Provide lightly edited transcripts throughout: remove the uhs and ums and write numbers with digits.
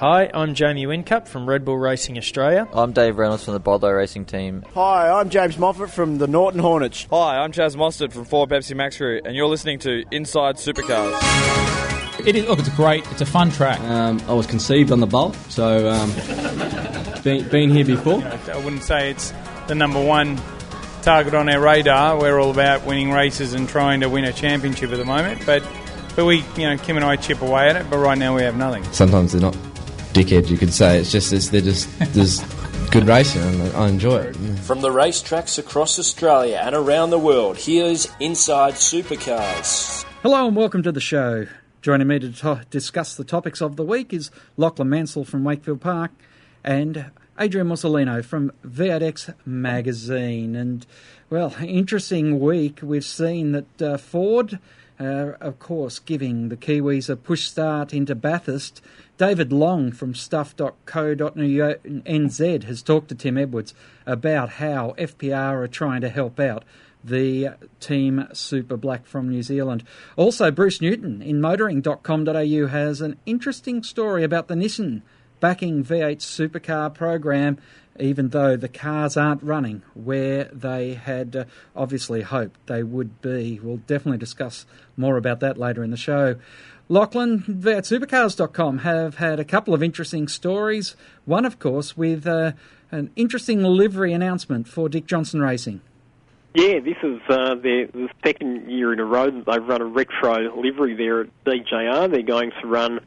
Hi, I'm Jamie Whincup from Red Bull Racing Australia. I'm Dave Reynolds from the Boddrey Racing Team. Hi, I'm James Moffat from the Norton Hornets. Hi, I'm Chaz Mostert from Ford Pepsi Max Group, and you're listening to Inside Supercars. It is. Look, it's great. It's a fun track. I was conceived on the bolt, so been here before. I wouldn't say it's the number one target on our radar. We're all about winning races and trying to win a championship at the moment, but we, Kim and I chip away at it. But right now we have nothing. Sometimes they're not dickhead, you could say. There's good racing and I enjoy it. Yeah. From the racetracks across Australia and around the world, here's Inside Supercars. Hello and welcome to the show. Joining me to discuss the topics of the week is Lachlan Mansell from Wakefield Park and Adrian Mussolino from V8X Magazine. And, well, interesting week. We've seen that Ford, of course, giving the Kiwis a push start into Bathurst. David Long from stuff.co.nz has talked to Tim Edwards about how FPR are trying to help out the Team Super Black from New Zealand. Also, Bruce Newton in motoring.com.au has an interesting story about the Nissan backing V8 supercar program, even though the cars aren't running where they had obviously hoped they would be. We'll definitely discuss more about that later in the show. Lachlan, V8Supercars.com have had a couple of interesting stories. One, of course, with an interesting livery announcement for Dick Johnson Racing. Yeah, this is the second year in a row that they've run a retro livery there at DJR. They're going to run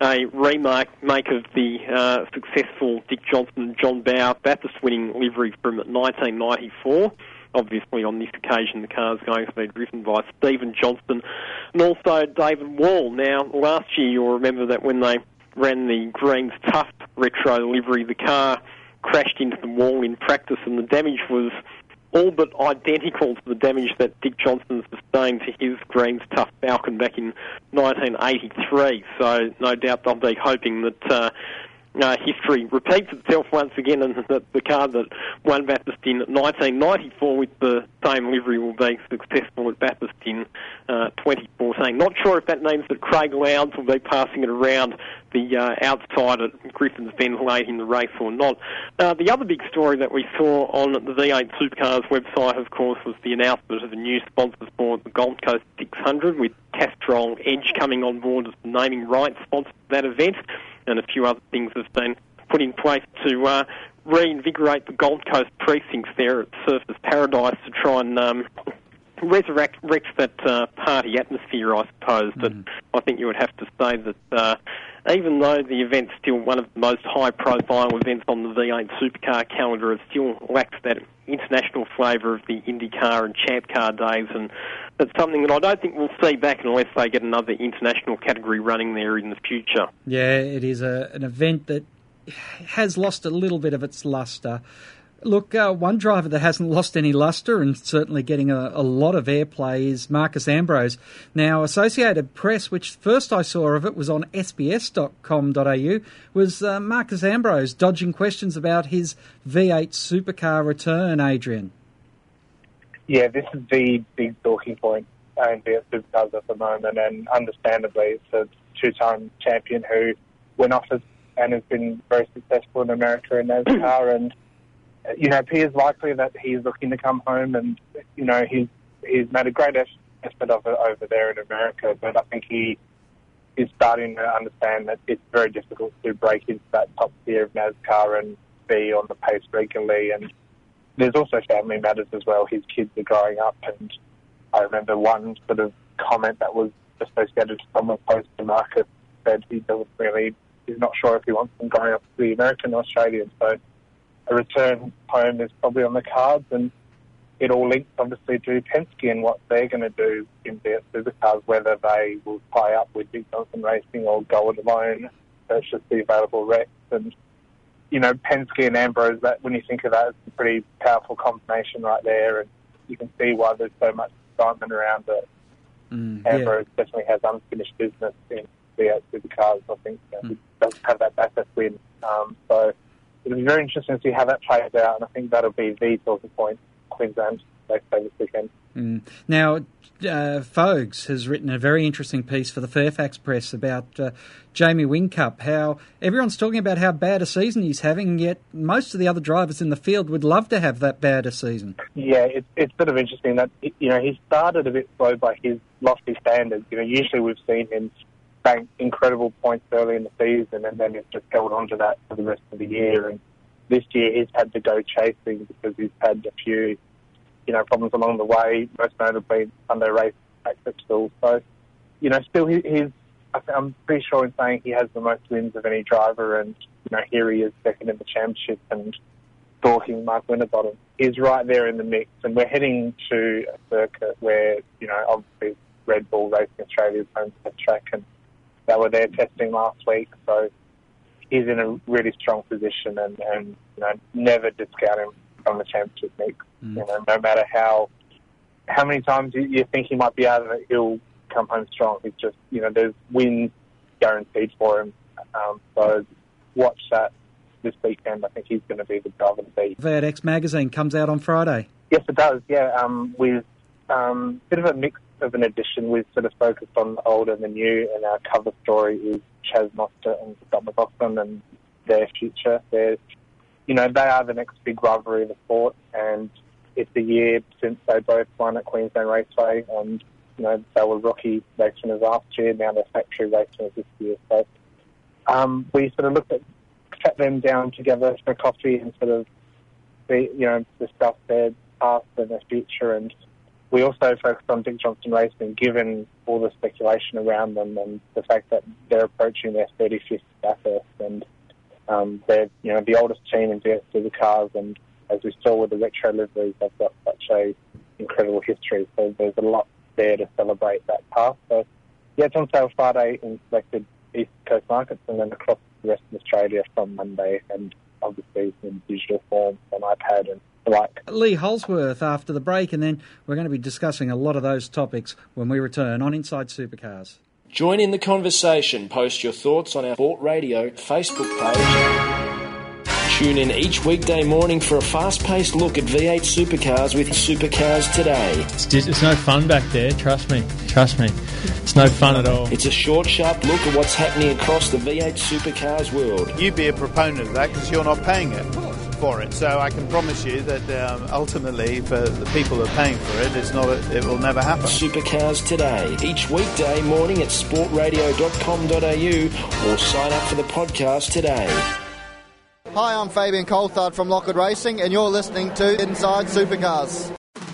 a remake of the successful Dick Johnson and John Bauer Bathurst winning livery from 1994. Obviously, on this occasion, the car's going to be driven by Stephen Johnston and also David Wall. Now, last year, you'll remember that when they ran the Greens Tuft retro livery, the car crashed into the wall in practice and the damage was all but identical to the damage that Dick Johnson sustained to his Greens Tuft Falcon back in 1983. So no doubt they'll be hoping that history repeats itself once again, and that the car that won Bathurst in 1994 with the same livery will be successful at Bathurst in 2014. Not sure if that means that Craig Lowndes will be passing it around the outside at Griffin's Bend late in the race or not. The other big story that we saw on the V8 Supercars website, of course, was the announcement of a new sponsor for the Gold Coast 600 with Castrol Edge coming on board as the naming rights sponsor for that event. And a few other things have been put in place to reinvigorate the Gold Coast precincts there at Surfers Paradise to try and resurrect that party atmosphere, I suppose. But I think you would have to say that even though the event's still one of the most high-profile events on the V8 supercar calendar, it still lacks that international flavour of the IndyCar and Champ Car days, and that's something that I don't think we'll see back unless they get another international category running there in the future. Yeah, it is an event that has lost a little bit of its lustre. Look, one driver that hasn't lost any lustre and certainly getting a lot of airplay is Marcus Ambrose. Now, Associated Press, which first I saw of it was on sbs.com.au, was Marcus Ambrose dodging questions about his V8 supercar return, Adrian. Yeah, this is the big talking point in V8 supercars at the moment, and understandably, it's a two-time champion who went off and has been very successful in America in NASCAR, and it appears likely that he's looking to come home, and, he's made a great effort of it over there in America, but I think he is starting to understand that it's very difficult to break into that top tier of NASCAR and be on the pace regularly, and there's also family matters as well. His kids are growing up, and I remember one sort of comment that was associated to someone close to Marcus said he's not sure if he wants them growing up to be American or Australian, so a return home is probably on the cards, and it all links obviously to Penske and what they're going to do in their supercars, whether they will tie up with Dick Johnson Racing or go it alone, purchase the available wrecks. And, Penske and Ambrose, that, when you think of that, it's a pretty powerful combination right there, and you can see why there's so much excitement around it. Ambrose definitely has unfinished business in the supercars, I think. He doesn't have that Bathurst win, so it'll be very interesting to see how that plays out, and I think that'll be the talking point Queensland next over this weekend. Mm. Now, Fogues has written a very interesting piece for the Fairfax Press about Jamie Whincup, how everyone's talking about how bad a season he's having, yet most of the other drivers in the field would love to have that bad a season. Yeah, it's sort of interesting that, you know, he started a bit slow, but he's lost his standards. You know, usually we've seen him bank incredible points early in the season, and then he's just held on to that for the rest of the year. And this year he's had to go chasing because he's had a few, you know, problems along the way, most notably Sunday race at Crystal. So, you know, still he's, I'm pretty sure in saying he has the most wins of any driver, and, you know, here he is second in the championship and stalking Mark Winterbottom. He's right there in the mix, and we're heading to a circuit where, you know, obviously Red Bull Racing Australia's home test track, and they were there testing last week, so he's in a really strong position, and you know, never discount him from the championship mix. Mm. You know, no matter how many times you think he might be out of it, he'll come home strong. He's just, you know, there's wins guaranteed for him. So watch that this weekend. I think he's going to be the driver to beat. V8X Magazine comes out on Friday. Yes, it does. Yeah, with a bit of a mix of an edition. We've sort of focused on the old and the new, and our cover story is Chaz Mostert and Scott McLaughlin and their future. There's, you know, they are the next big rivalry of the sport, and it's a year since they both won at Queensland Raceway, and, you know, they were rookie race winners last year, now they're factory race winners this year. So we sort of looked at, sat them down together for coffee and sort of, you know, discussed their past and their future. And we also focused on Dick Johnson Racing, given all the speculation around them and the fact that they're approaching their 35th Bathurst, and they're, you know, the oldest team in V8 Supercars, and as we saw with the retro liveries, they've got such a incredible history. So there's a lot there to celebrate that past. So yeah, it's on sale Friday in selected East Coast markets, and then across the rest of Australia from Monday, and obviously in digital form on iPad and the like. Lee Holdsworth after the break, and then we're going to be discussing a lot of those topics when we return on Inside Supercars. Join in the conversation. Post your thoughts on our Sport Radio Facebook page. Tune in each weekday morning for a fast-paced look at V8 Supercars with Supercars Today. It's no fun back there, trust me. Trust me. It's no fun at all. It's a short, sharp look at what's happening across the V8 Supercars world. You be a proponent of that because you're not paying it for it. So I can promise you that ultimately, for the people who are paying for it, it will never happen. Supercars Today, each weekday morning at sportradio.com.au, or sign up for the podcast today. Hi, I'm Fabian Coulthard from Lockwood Racing, and you're listening to Inside Supercars.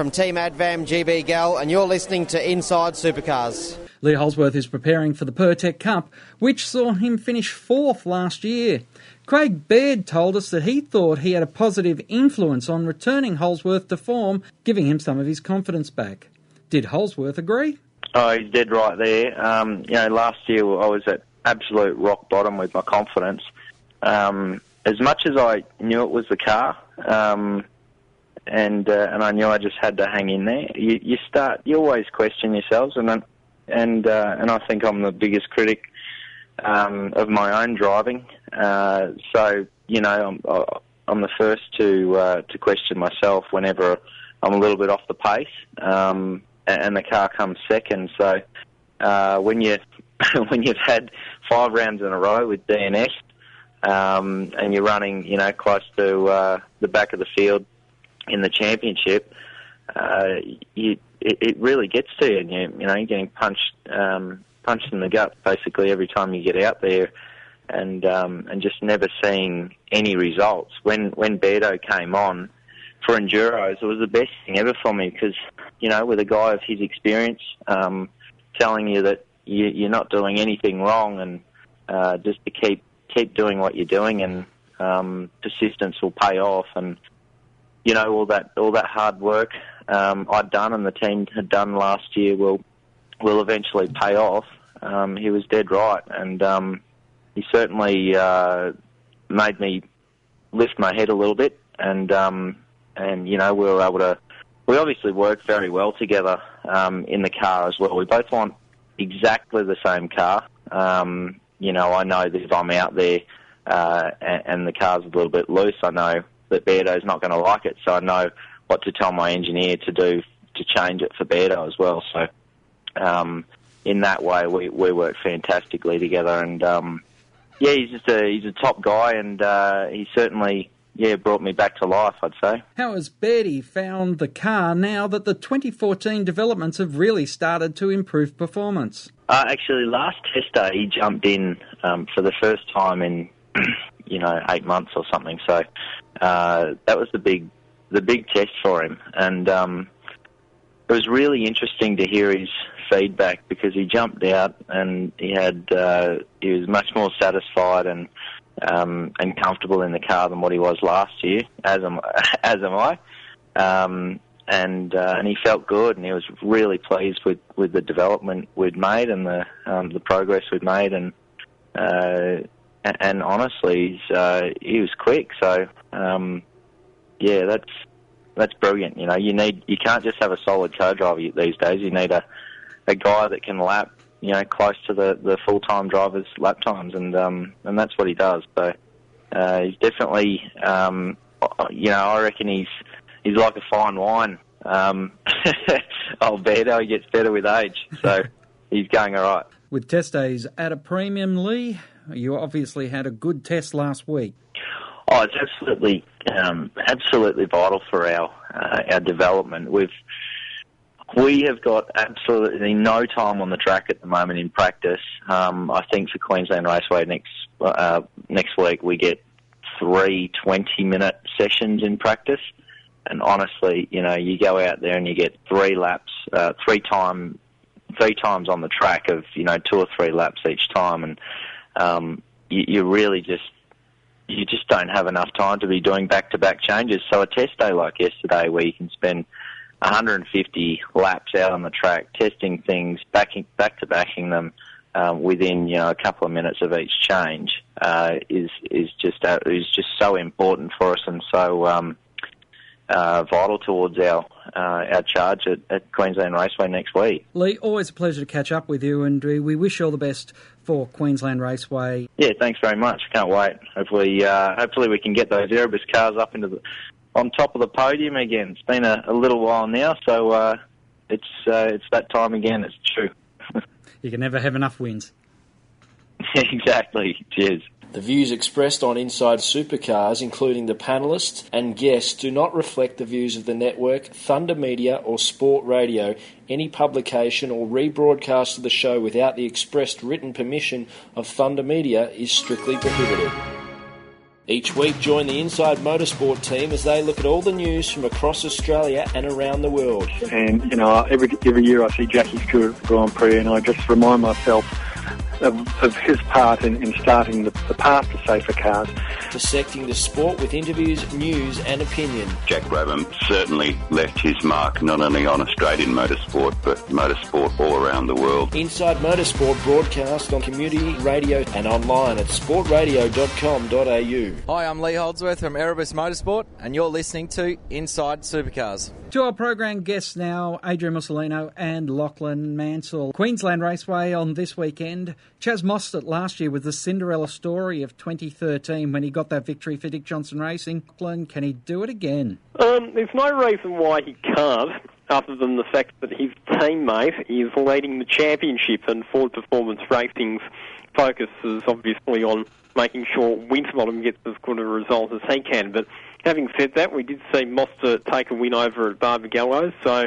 from Team AdVam GB Gal, and you're listening to Inside Supercars. Lee Holdsworth is preparing for the Pertec Cup, which saw him finish fourth last year. Craig Baird told us that he thought he had a positive influence on returning Holdsworth to form, giving him some of his confidence back. Did Holdsworth agree? Oh, he's dead right there. You know, last year I was at absolute rock bottom with my confidence. As much as I knew it was the car, and I knew I just had to hang in there. You always question yourselves, and I think I'm the biggest critic of my own driving. So you know, I'm the first to question myself whenever I'm a little bit off the pace, and the car comes second. So when you've had 5 rounds in a row with DNS, and you're running, you know, close to the back of the field in the championship, it really gets to you, and you know you're getting punched in the gut basically every time you get out there, and just never seeing any results. When Beardo came on for enduros, it was the best thing ever for me, because, you know, with a guy of his experience telling you that you're not doing anything wrong, and just to keep doing what you're doing, and persistence will pay off, and you know, all that hard work I'd done and the team had done last year will eventually pay off. He was dead right, and he certainly made me lift my head a little bit, and you know, we were able to. We obviously worked very well together in the car as well. We both want exactly the same car. You know, I know that if I'm out there and the car's a little bit loose, I know that Beardo's not going to like it, so I know what to tell my engineer to do to change it for Beardo as well. So in that way, we work fantastically together. And, yeah, he's a top guy, and he certainly... yeah, brought me back to life, I'd say. How has Beardy found the car now that the 2014 developments have really started to improve performance? Actually, last test day he jumped in for the first time in, 8 months or something. So that was the big test for him, and it was really interesting to hear his feedback, because he jumped out and he was much more satisfied and comfortable in the car than what he was last year, as am I. And he felt good, and he was really pleased with the development we'd made and the progress we'd made. And honestly, he was quick. So, yeah, that's brilliant. You know, you can't just have a solid co-driver these days. You need a guy that can lap, close to the full-time driver's lap times, and that's what he does. So he's definitely, I reckon he's like a fine wine. Old Beardo, he gets better with age, so he's going all right. With test days at a premium, Lee, you obviously had a good test last week. Oh, it's absolutely vital for our development. We have got absolutely no time on the track at the moment in practice. I think for Queensland Raceway next week we get 3 20-minute sessions in practice. And honestly, you go out there and you get 3 laps, three times on the track of 2 or 3 laps each time, and you really just don't have enough time to be doing back-to-back changes. So a test day like yesterday, where you can spend 150 laps out on the track, testing things, back-to-backing them within a couple of minutes of each change, is just so important for us, and so vital towards our charge at Queensland Raceway next week. Lee, always a pleasure to catch up with you, and we wish you all the best for Queensland Raceway. Yeah, thanks very much. Can't wait. Hopefully we can get those Erebus cars up into on top of the podium again. It's been a little while now, so it's that time again, it's true. You can never have enough wins. Exactly. Cheers. The views expressed on Inside Supercars, including the panellists and guests, do not reflect the views of the network, Thunder Media or Sport Radio. Any publication or rebroadcast of the show without the expressed written permission of Thunder Media is strictly prohibited. Each week, join the Inside Motorsport team as they look at all the news from across Australia and around the world. And, every year I see Jackie Stewart at the Grand Prix, and I just remind myself of his part in starting the path to safer cars. Dissecting the sport with interviews, news and opinion. Jack Brabham certainly left his mark, not only on Australian motorsport, but motorsport all around the world. Inside Motorsport, broadcast on community radio and online at sportradio.com.au. Hi, I'm Lee Holdsworth from Erebus Motorsport, and you're listening to Inside Supercars. To our program guests now, Adrian Mussolino and Lachlan Mansell. Queensland Raceway on this weekend. Chaz Mostert last year was the Cinderella story of 2013 when he got that victory for Dick Johnson Racing. Lachlan, can he do it again? There's no reason why he can't, other than the fact that his teammate is leading the championship, and Ford Performance Racing's focus is obviously on making sure Winterbottom gets as good a result as he can. But having said that, we did see Mostert take a win over at Barbagallo, so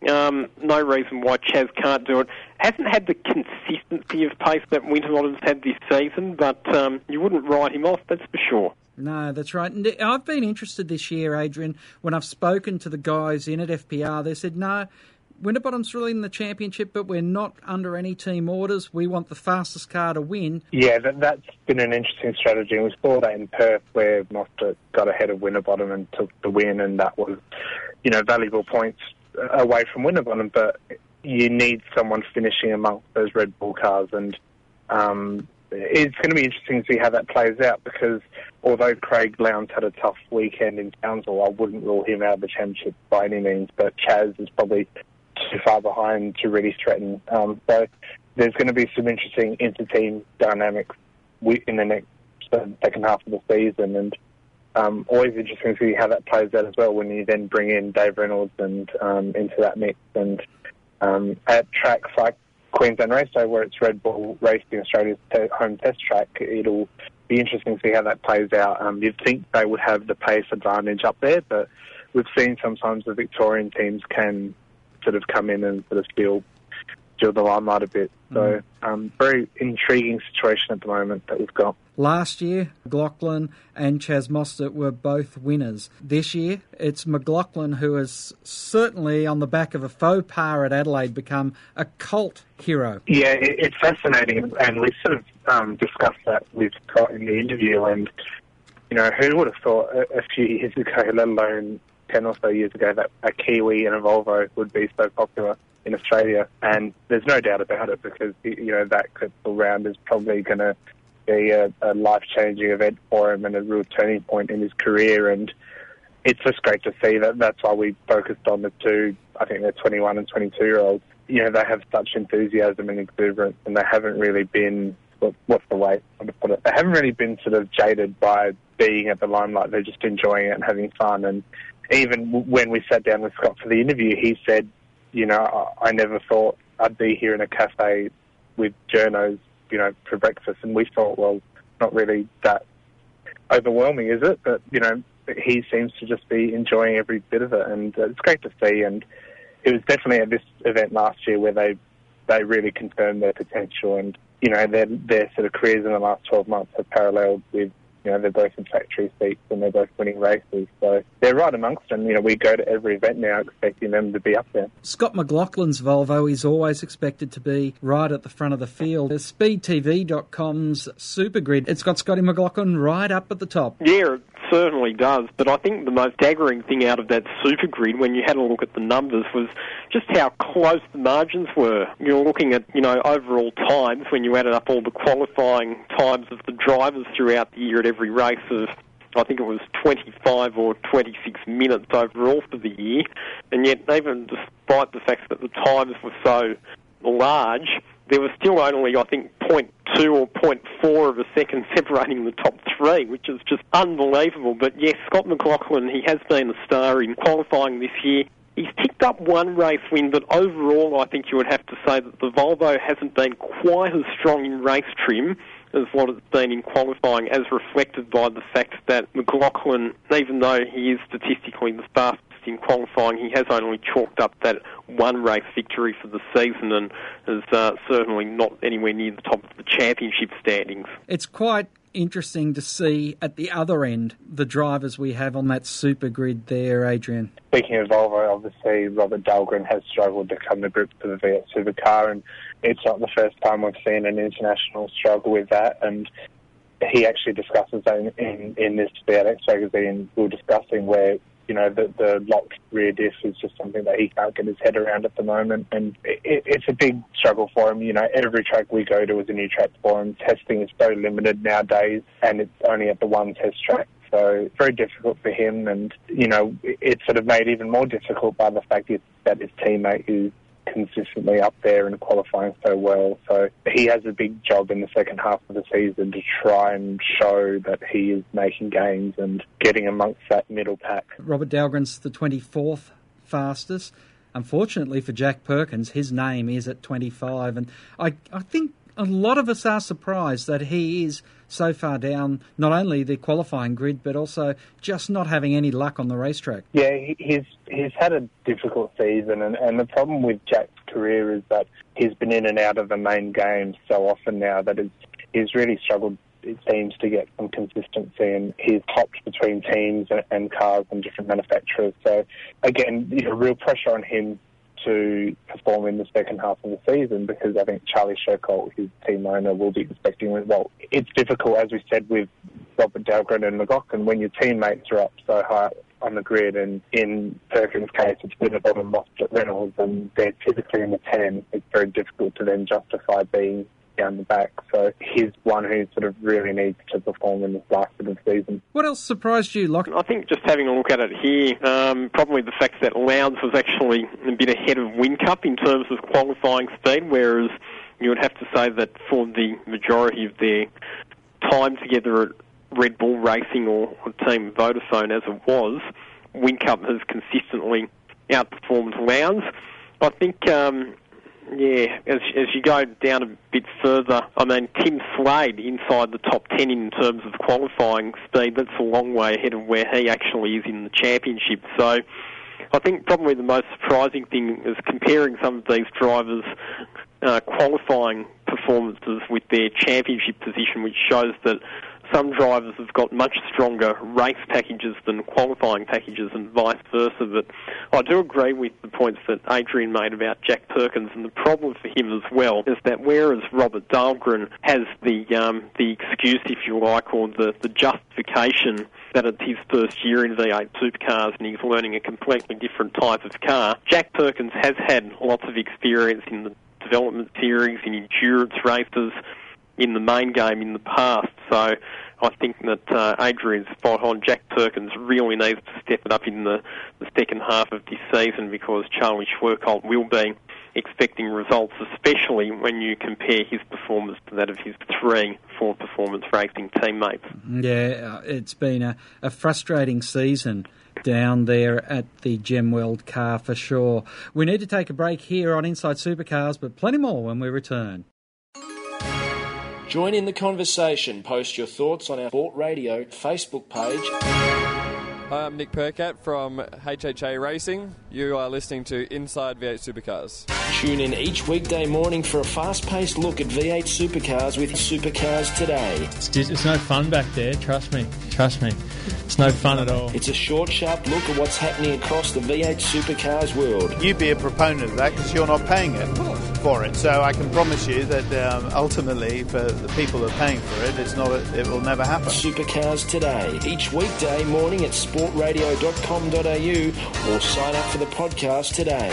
no reason why Chaz can't do it. Hasn't had the consistency of pace that Winterbottom's had this season, but you wouldn't write him off, that's for sure. No, that's right. And I've been interested this year, Adrian, when I've spoken to the guys in at FPR, they said, no, Winterbottom's really in the championship, but we're not under any team orders. We want the fastest car to win. Yeah, that's been an interesting strategy. We saw that in Perth, where Mostert got ahead of Winterbottom and took the win, and that was, valuable points away from Winterbottom, but you need someone finishing amongst those Red Bull cars, and it's going to be interesting to see how that plays out, because although Craig Lowndes had a tough weekend in Townsville, I wouldn't rule him out of the championship by any means, but Chaz is probably too far behind to really threaten. So there's going to be some interesting inter-team dynamics in the next second half of the season, and always interesting to see how that plays out as well when you then bring in Dave Reynolds and into that mix. And at tracks like Queensland Raceway, where it's Red Bull Racing Australia's home test track, it'll be interesting to see how that plays out. You'd think they would have the pace advantage up there, but we've seen sometimes the Victorian teams can sort of come in and sort of steal the limelight a bit. So very intriguing situation at the moment that we've got. Last year, McLaughlin and Chaz Mostert were both winners. This year, it's McLaughlin who has certainly, on the back of a faux pas at Adelaide, become a cult hero. Yeah, it's fascinating, and we sort of discussed that with Scott in the interview, and, you know, who would have thought a few years ago, let alone 10 or so years ago, that a Kiwi and a Volvo would be so popular in Australia, and there's no doubt about it, because, you know, that critical round is probably going to be a life-changing event for him and a real turning point in his career. And it's just great to see that. That's why we focused on the two, I think they're 21 and 22-year-olds. You know, they have such enthusiasm and exuberance, and they haven't really been, what's the way to put it? They haven't really been sort of jaded by being at the limelight. They're just enjoying it and having fun. And even when we sat down with Scott for the interview, he said, you know, I never thought I'd be here in a cafe with journos, you know, for breakfast. And we thought, well, not really that overwhelming, is it? But, you know, he seems to just be enjoying every bit of it, and it's great to see. And it was definitely at this event last year where they really confirmed their potential, and, you know, their sort of careers in the last 12 months have paralleled with, you know, they're both in factory seats and they're both winning races. So they're right amongst them. You know, we go to every event now expecting them to be up there. Scott McLaughlin's Volvo is always expected to be right at the front of the field. SpeedTV.com's Super Grid, it's got Scotty McLaughlin right up at the top. Yeah, it certainly does. But I think the most daggering thing out of that Super Grid, when you had a look at the numbers, was just how close the margins were. You're looking at, you know, overall times when you added up all the qualifying times of the drivers throughout the year at every race of, I think it was 25 or 26 minutes overall for the year, and yet even despite the fact that the times were so large, there was still only, I think, 0.2 or 0.4 of a second separating the top three, which is just unbelievable. But yes, Scott McLaughlin, he has been a star in qualifying this year. He's ticked up one race win, but overall I think you would have to say that the Volvo hasn't been quite as strong in race trim as what it's been in qualifying, as reflected by the fact that McLaughlin, even though he is statistically the fastest in qualifying, he has only chalked up that one race victory for the season and is certainly not anywhere near the top of the championship standings. It's quite interesting to see at the other end the drivers we have on that Super Grid there, Adrian. Speaking of Volvo, obviously Robert Dahlgren has struggled to come to grips with the V8 Supercar, and it's not the first time we've seen an international struggle with that, and he actually discusses that in this V8X magazine we were discussing, where, you know, the locked rear diff is just something that he can't get his head around at the moment, and it's a big struggle for him. You know, every track we go to is a new track for him. Testing is so limited nowadays, and it's only at the one test track, so it's very difficult for him. And, you know, it's sort of made even more difficult by the fact that his teammate is consistently up there and qualifying so well. So he has a big job in the second half of the season to try and show that he is making gains and getting amongst that middle pack. Robert Dahlgren's the 24th fastest. Unfortunately for Jack Perkins, his name is at 25, and I think a lot of us are surprised that he is so far down, not only the qualifying grid, but also just not having any luck on the racetrack. Yeah, he's had a difficult season, and the problem with Jack's career is that he's been in and out of the main game so often now that he's really struggled, it seems, to get some consistency, and he's hopped between teams and cars and different manufacturers. So, again, you know, real pressure on him to perform in the second half of the season, because I think Charlie Sherkolt, his team owner, will be expecting results. It's difficult, as we said, with Robert Dahlgren and McLaughlin, when your teammates are up so high on the grid, and in Perkins' case it's been a bottom loss at Reynolds, and they're typically in the 10. It's very difficult to then justify being down the back, so he's one who sort of really needs to perform in this last bit of the season. What else surprised you, Lachlan? I think just having a look at it here, probably the fact that Lowndes was actually a bit ahead of Whincup in terms of qualifying speed, whereas you would have to say that for the majority of their time together at Red Bull Racing or Team Vodafone as it was, Whincup has consistently outperformed Lowndes. I think... Yeah, as you go down a bit further, I mean, Tim Slade inside the top 10 in terms of qualifying speed, that's a long way ahead of where he actually is in the championship. So I think probably the most surprising thing is comparing some of these drivers' qualifying performances with their championship position, which shows that some drivers have got much stronger race packages than qualifying packages and vice versa. But I do agree with the points that Adrian made about Jack Perkins, and the problem for him as well is that whereas Robert Dahlgren has the excuse, if you like, or the justification that it's his first year in V8 Supercars and he's learning a completely different type of car, Jack Perkins has had lots of experience in the development series, in endurance races, in the main game in the past. So I think that Adrian's spot on. Jack Perkins really needs to step it up in the second half of this season, because Charlie Sherkolt will be expecting results, especially when you compare his performance to that of his three Ford Performance Racing teammates. Yeah, it's been a frustrating season down there at the Gemweld car for sure. We need to take a break here on Inside Supercars, but plenty more when we return. Join in the conversation. Post your thoughts on our Sport Radio Facebook page. Hi, I'm Nick Percat from HHA Racing. You are listening to Inside V8 Supercars. Tune in each weekday morning for a fast-paced look at V8 Supercars with Supercars Today. It's no fun back there, trust me. It's no fun at all. It's a short, sharp look at what's happening across the V8 Supercars world. You be a proponent of that, because you're not paying it for it, so I can promise you that ultimately, for the people who are paying for it, it will never happen. Supercars Today, each weekday morning at sportradio.com.au, or sign up for the podcast today.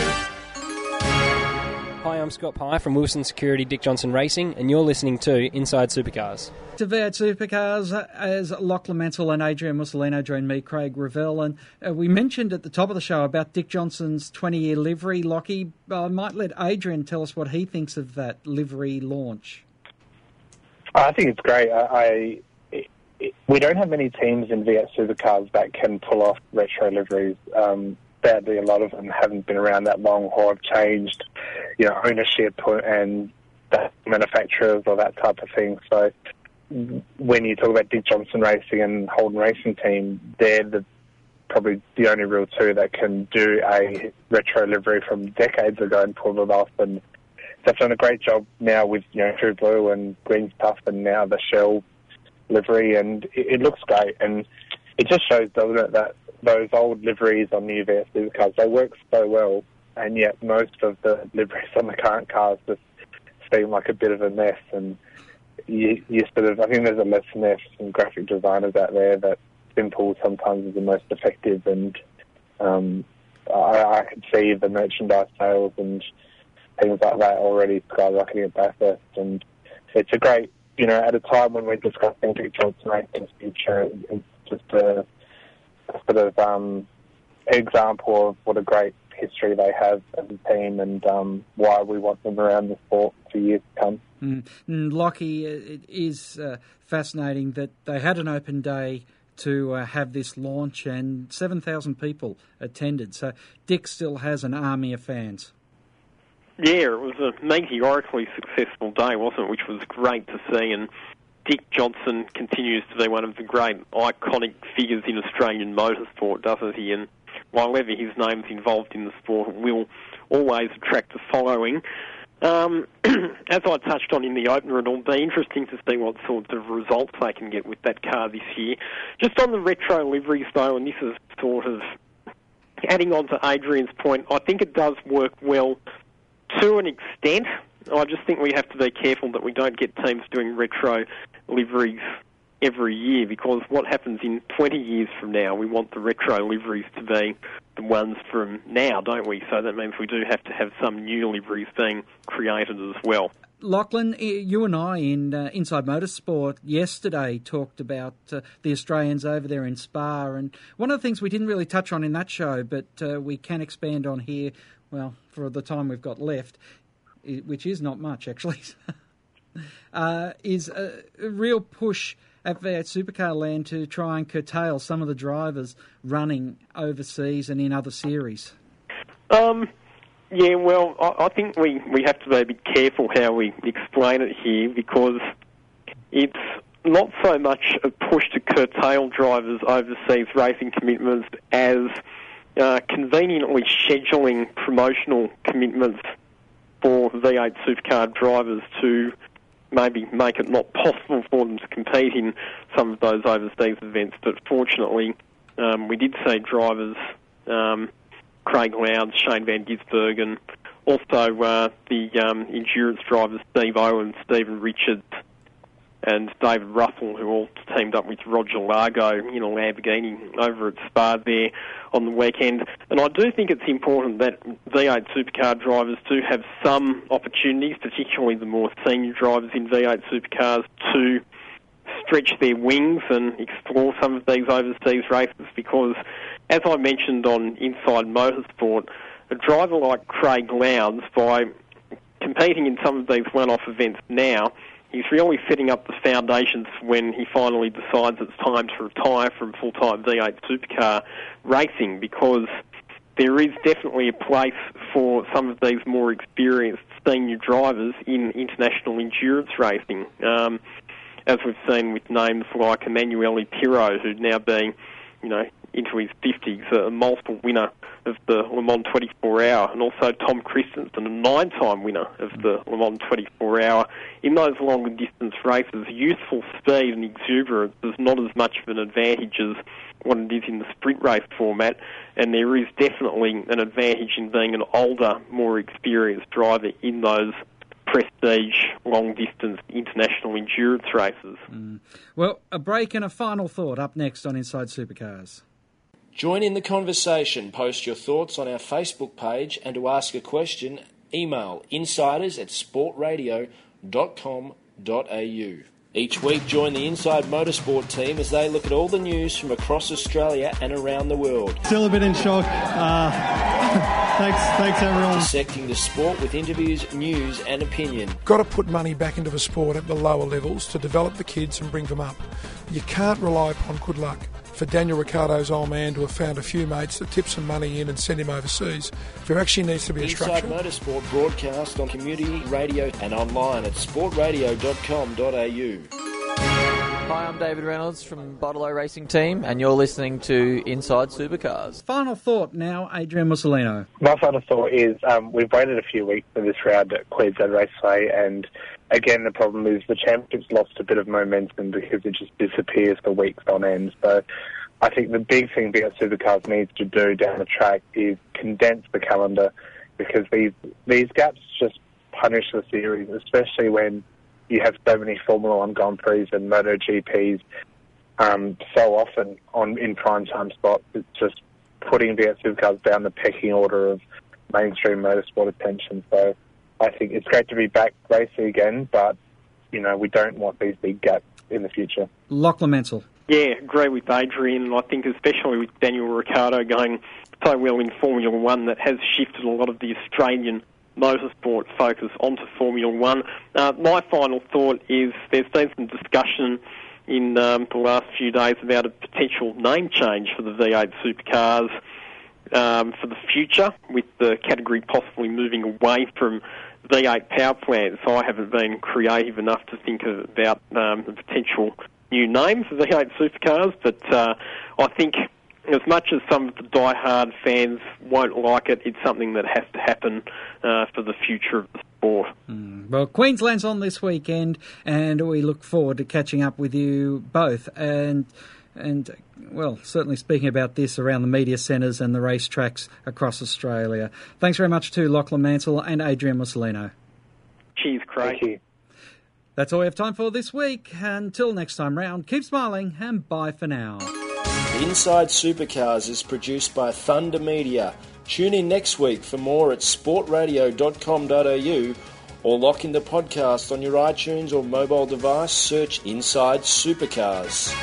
Hi, I'm Scott Pye from Wilson Security Dick Johnson Racing, and you're listening to Inside Supercars. To V8 Supercars, as Lachlan Mansell and Adrian Mussolino join me, Craig Revell, and we mentioned at the top of the show about Dick Johnson's 20-year livery. Lockie, I might let Adrian tell us what he thinks of that livery launch. I think it's great. We don't have many teams in V8 Supercars that can pull off retro liveries. Sadly, a lot of them haven't been around that long, or have changed, ownership and the manufacturers or that type of thing. So when you talk about Dick Johnson Racing and Holden Racing Team, they're probably the only real two that can do a retro livery from decades ago and pull it off. And they've done a great job now with True Blue and Greens Tuft, and now the Shell livery, and it looks great. And it just shows, doesn't it, that those old liveries on new V8 Supercars, they work so well, and yet most of the liveries on the current cars just seem like a bit of a mess. And you sort of, I think there's a lesson there for some graphic designers out there that simple sometimes is the most effective. And I could see the merchandise sales and things like that already skyrocketing at Bathurst, and it's a great, at a time when we're discussing Dick Johnson Racing's future, it's just a sort of example of what a great history they have as a team, and why we want them around the sport for years to come. Lockie, it is fascinating that they had an open day to have this launch, and 7,000 people attended, so Dick still has an army of fans. Yeah, it was a meteorically successful day, wasn't it, which was great to see, and Dick Johnson continues to be one of the great iconic figures in Australian motorsport, doesn't he? And while ever his name's involved in the sport, it will always attract a following. As I touched on in the opener, it'll be interesting to see what sorts of results they can get with that car this year. Just on the retro liveries, though, and this is sort of adding on to Adrian's point, I think it does work well to an extent. I just think we have to be careful that we don't get teams doing retro liveries every year, because what happens in 20 years from now, we want the retro liveries to be the ones from now, don't we? So that means we do have to have some new liveries being created as well. Lachlan, you and I in Inside Motorsport yesterday talked about the Australians over there in Spa, and one of the things we didn't really touch on in that show, but we can expand on here, well, for the time we've got left, which is not much actually, is a real push at Supercar Land to try and curtail some of the drivers running overseas and in other series. Yeah, well, I think we have to be a bit careful how we explain it here, because it's not so much a push to curtail drivers' overseas racing commitments as conveniently scheduling promotional commitments for V8 supercar drivers to maybe make it not possible for them to compete in some of those overseas events. But fortunately, we did see drivers... Craig Lowndes, Shane van Gisbergen, and also the endurance drivers Steve Owen, Stephen Richards and David Ruffell, who all teamed up with Roger Largo in a Lamborghini over at Spa there on the weekend. And I do think it's important that V8 supercar drivers do have some opportunities, particularly the more senior drivers in V8 supercars, to stretch their wings and explore some of these overseas races, because... as I mentioned on Inside Motorsport, a driver like Craig Lowndes, by competing in some of these one-off events now, he's really setting up the foundations for when he finally decides it's time to retire from full-time V8 supercar racing, because there is definitely a place for some of these more experienced senior drivers in international endurance racing, as we've seen with names like Emanuele Pirro, who'd now be, you know, into his 50s, a multiple winner of the Le Mans 24-hour, and also Tom Christensen, a 9-time winner of the Le Mans 24-hour. In those long-distance races, youthful speed and exuberance is not as much of an advantage as what it is in the sprint race format, and there is definitely an advantage in being an older, more experienced driver in those prestige, long-distance, international endurance races. Well, a break and a final thought up next on Inside Supercars. Join in the conversation, post your thoughts on our Facebook page, and to ask a question, email insiders@sportradio.com.au. Each week, join the Inside Motorsport team as they look at all the news from across Australia and around the world. Still a bit in shock. Thanks everyone. Dissecting the sport with interviews, news and opinion. Got to put money back into the sport at the lower levels to develop the kids and bring them up. You can't rely upon good luck. For Daniel Ricciardo's old man to have found a few mates that tip some money in and send him overseas, there actually needs to be a structure. Inside Motorsport broadcast on community radio and online at sportradio.com.au. Hi, I'm David Reynolds from Boddrey Racing Team, and you're listening to Inside Supercars. Final thought now, Adrian Mussolino. My final thought is we've waited a few weeks for this round at Queensland Raceway, and again, the problem is the championship's lost a bit of momentum because it just disappears for weeks on end. So I think the big thing V8 Supercars needs to do down the track is condense the calendar, because these gaps just punish the series, especially when you have so many Formula 1 Grand Prix and MotoGPs so often in prime-time spots. It's just putting V8 Supercars down the pecking order of mainstream motorsport attention. So I think it's great to be back racing again, but, you know, we don't want these big gaps in the future. Lachlan Mansell. Yeah, agree with Adrian. I think especially with Daniel Ricciardo going so well in Formula 1, that has shifted a lot of the Australian motorsport focus onto Formula 1. My final thought is there's been some discussion in the last few days about a potential name change for the V8 supercars for the future, with the category possibly moving away from V8 power plants. I haven't been creative enough to think about the potential new name for V8 supercars, but I think as much as some of the die-hard fans won't like it, it's something that has to happen for the future of the sport. Well, Queensland's on this weekend, and we look forward to catching up with you both. And and, well, certainly speaking about this around the media centres and the racetracks across Australia. Thanks very much to Lachlan Mansell and Adrian Mussolino. Cheers, Craig. Thank you. That's all we have time for this week. Until next time round, keep smiling and bye for now. Inside Supercars is produced by Thunder Media. Tune in next week for more at sportradio.com.au or lock in the podcast on your iTunes or mobile device. Search Inside Supercars.